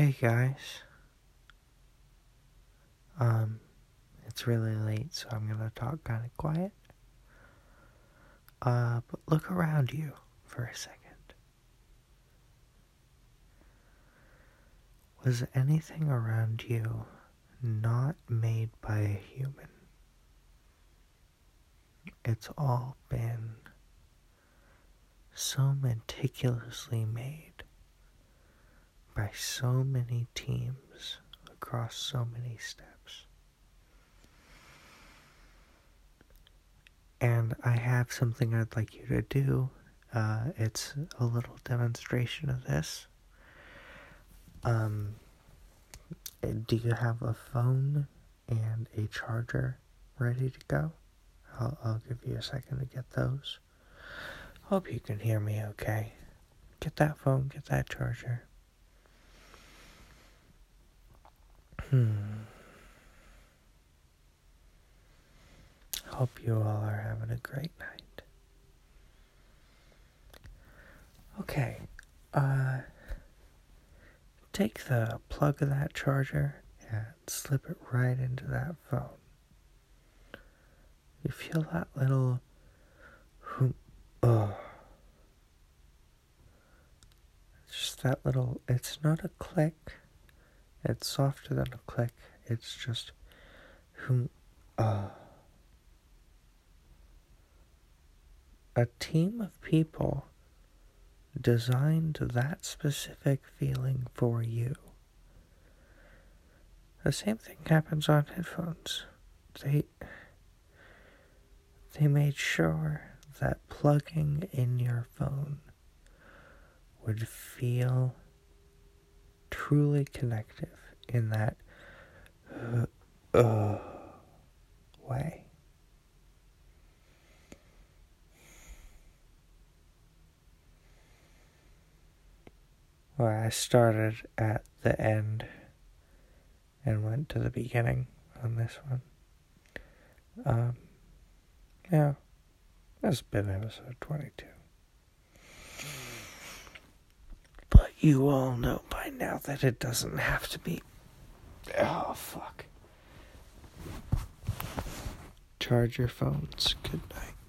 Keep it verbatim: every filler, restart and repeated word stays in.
Hey guys, um, it's really late, so I'm gonna talk kind of quiet, uh, but look around you for a second. Was anything around you not made by a human? It's all been so meticulously made by so many teams across so many steps. And I have something I'd like you to do. Uh, it's a little demonstration of this. Um, do you have a phone and a charger ready to go? I'll, I'll give you a second to get those. Hope you can hear me okay. Get that phone, get that charger. Hmm. Hope you all are having a great night. Okay, uh, take the plug of that charger and slip it right into that phone. You feel that little, oh, just that little, it's not a click. It's softer than a click. It's just, whom, uh, a team of people designed that specific feeling for you. The same thing happens on headphones. They, they made sure that plugging in your phone would feel truly connective in that uh, uh, way. Well, I started at the end and went to the beginning on this one. Um, yeah, that's been episode twenty-two. But you all know by now that it doesn't have to be. Oh, fuck. Charge your phones. Good night.